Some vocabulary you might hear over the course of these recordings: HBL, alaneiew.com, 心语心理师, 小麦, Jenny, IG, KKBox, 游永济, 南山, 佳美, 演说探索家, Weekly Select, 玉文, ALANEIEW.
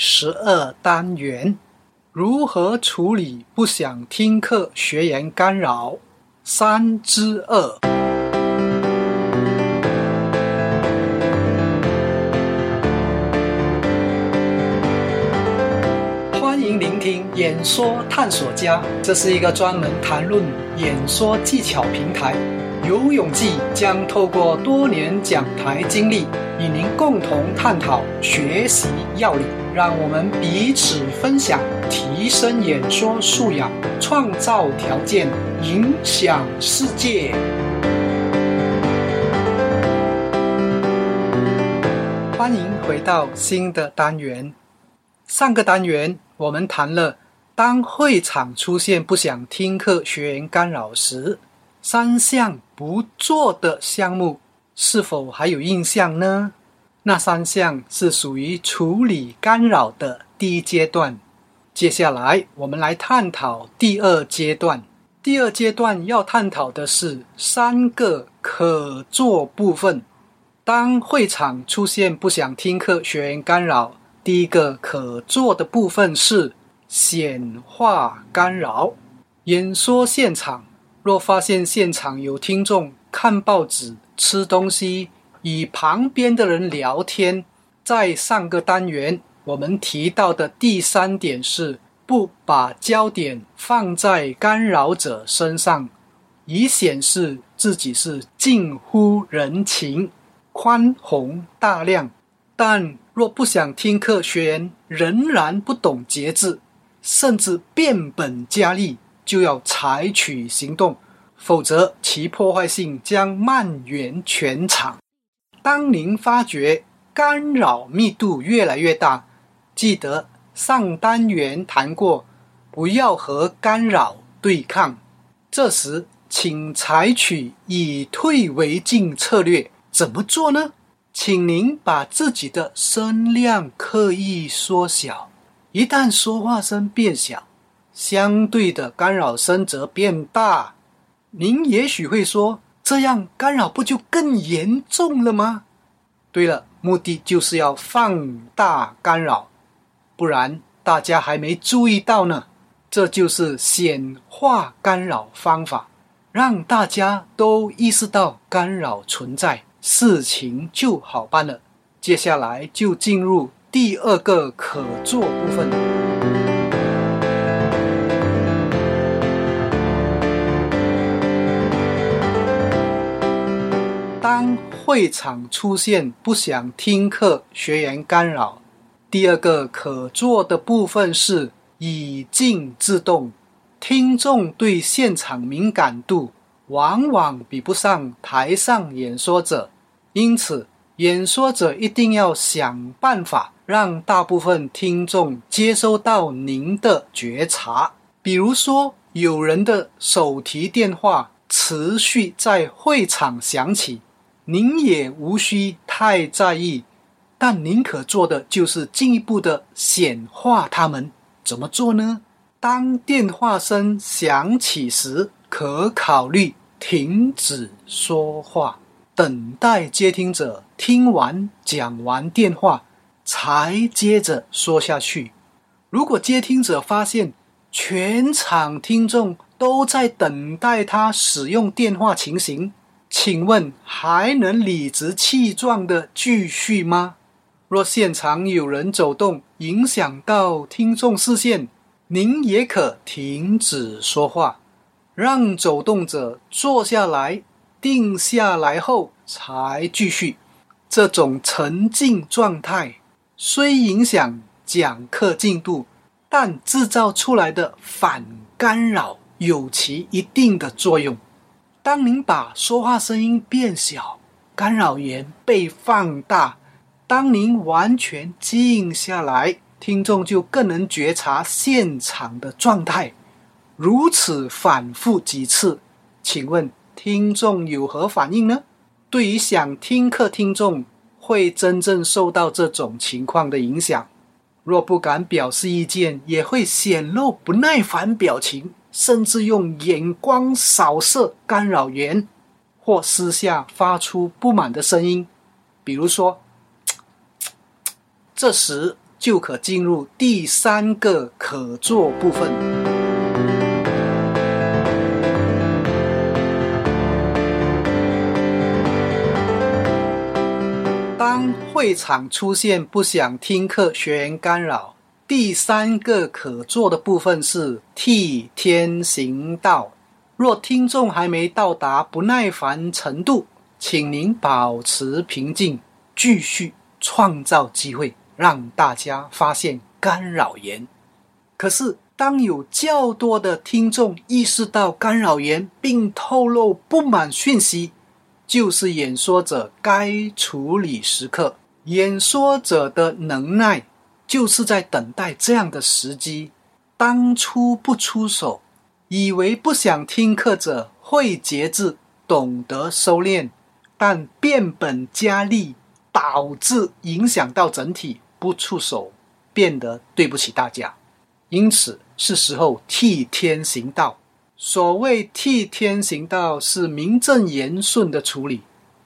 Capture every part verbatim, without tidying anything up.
十二单元：如何处理不想听课学员干扰？三之二。欢迎聆听演说探索家，这是一个专门谈论演说技巧平台。有勇技将透过多年讲台经历，与您共同探讨学习要领，让我们彼此分享，提升演说素养，创造条件，影响世界。欢迎回到新的单元。上个单元我们谈了，当会场出现不想听课学员干扰时，三项不做的项目是否还有印象呢？那三项是属于处理干扰的第一阶段。接下来我们来探讨第二阶段。第二阶段要探讨的是三个可做部分。当会场出现不想听课学员干扰，第一个可做的部分是显化干扰。演说现场，若发现现场有听众看报纸、吃东西，与旁边的人聊天。在上个单元我们提到的第三点是不把焦点放在干扰者身上，以显示自己是近乎人情、宽宏大量。但若不想听课学员仍然不懂节制，甚至变本加厉，就要采取行动，否则其破坏性将蔓延全场。当您发觉干扰密度越来越大，记得上单元谈过，不要和干扰对抗。这时请采取以退为进策略。怎么做呢？请您把自己的声量刻意缩小，一旦说话声变小，相对的干扰声则变大。您也许会说，这样干扰不就更严重了吗？对了，目的就是要放大干扰，不然大家还没注意到呢。这就是显化干扰方法，让大家都意识到干扰存在，事情就好办了。接下来就进入第二个可做部分。当会场出现不想听课学员干扰，第二个可做的部分是以静制动。听众对现场敏感度往往比不上台上演说者，因此演说者一定要想办法让大部分听众接收到您的觉察。比如说，有人的手提电话持续在会场响起，您也无需太在意，但您可做的就是进一步的显化他们。怎么做呢？当电话声响起时，可考虑停止说话，等待接听者听完讲完电话才接着说下去。如果接听者发现全场听众都在等待他使用电话情形，请问还能理直气壮地继续吗？若现场有人走动影响到听众视线，您也可停止说话，让走动者坐下来，定下来后才继续。这种沉静状态虽影响讲课进度，但制造出来的反干扰有其一定的作用。当您把说话声音变小，干扰源被放大。当您完全静下来，听众就更能觉察现场的状态。如此反复几次，请问听众有何反应呢？对于想听课听众，会真正受到这种情况的影响。若不敢表示意见，也会显露不耐烦表情，甚至用眼光扫射干扰源，或私下发出不满的声音，比如说嘖嘖嘖。这时就可进入第三个可做部分。当会场出现不想听课学员干扰，第三个可做的部分是替天行道。若听众还没到达不耐烦程度，请您保持平静，继续创造机会让大家发现干扰源。可是当有较多的听众意识到干扰源并透露不满讯息，就是演说者该处理时刻。演说者的能耐就是在等待这样的时机，当初不出手，以为不想听课者会节制，懂得收敛，但变本加厉，导致影响到整体，不出手，变得对不起大家。因此是时候替天行道。所谓替天行道，是名正言顺的处理，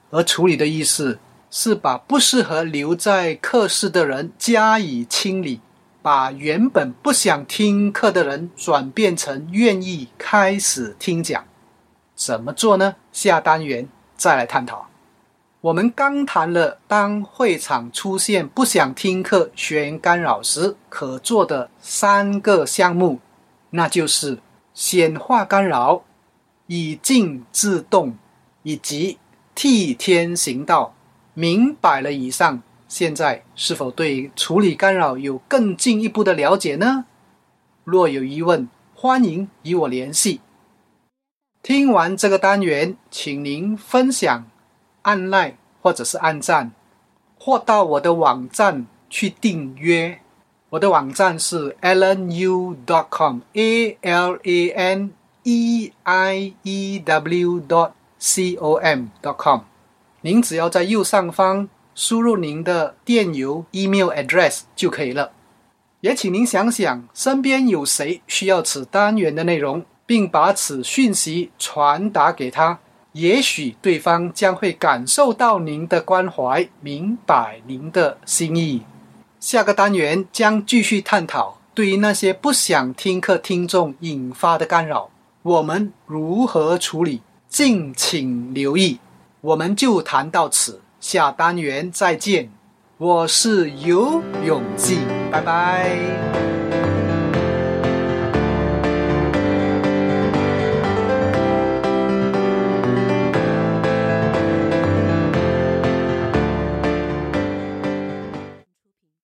而处理的意思是把不适合留在课室的人加以清理，把原本不想听课的人转变成愿意开始听讲。怎么做呢？下单元再来探讨。我们刚谈了当会场出现不想听课学员干扰时可做的三个项目，那就是显化干扰、以静制动以及替天行道。明白了以上，现在是否对处理干扰有更进一步的了解呢？若有疑问，欢迎与我联系。听完这个单元，请您分享、按 like 或者是按赞，或到我的网站去订阅。我的网站是 a l a n e i e w 点 com A L A N E I E W dot C O M dot com。 您只要在右上方输入您的电邮 email address 就可以了。也请您想想身边有谁需要此单元的内容，并把此讯息传达给他，也许对方将会感受到您的关怀，明白您的心意。下个单元将继续探讨对于那些不想听课听众引发的干扰，我们如何处理，敬请留意。我们就谈到此，下单元再见。我是游泳记，拜拜。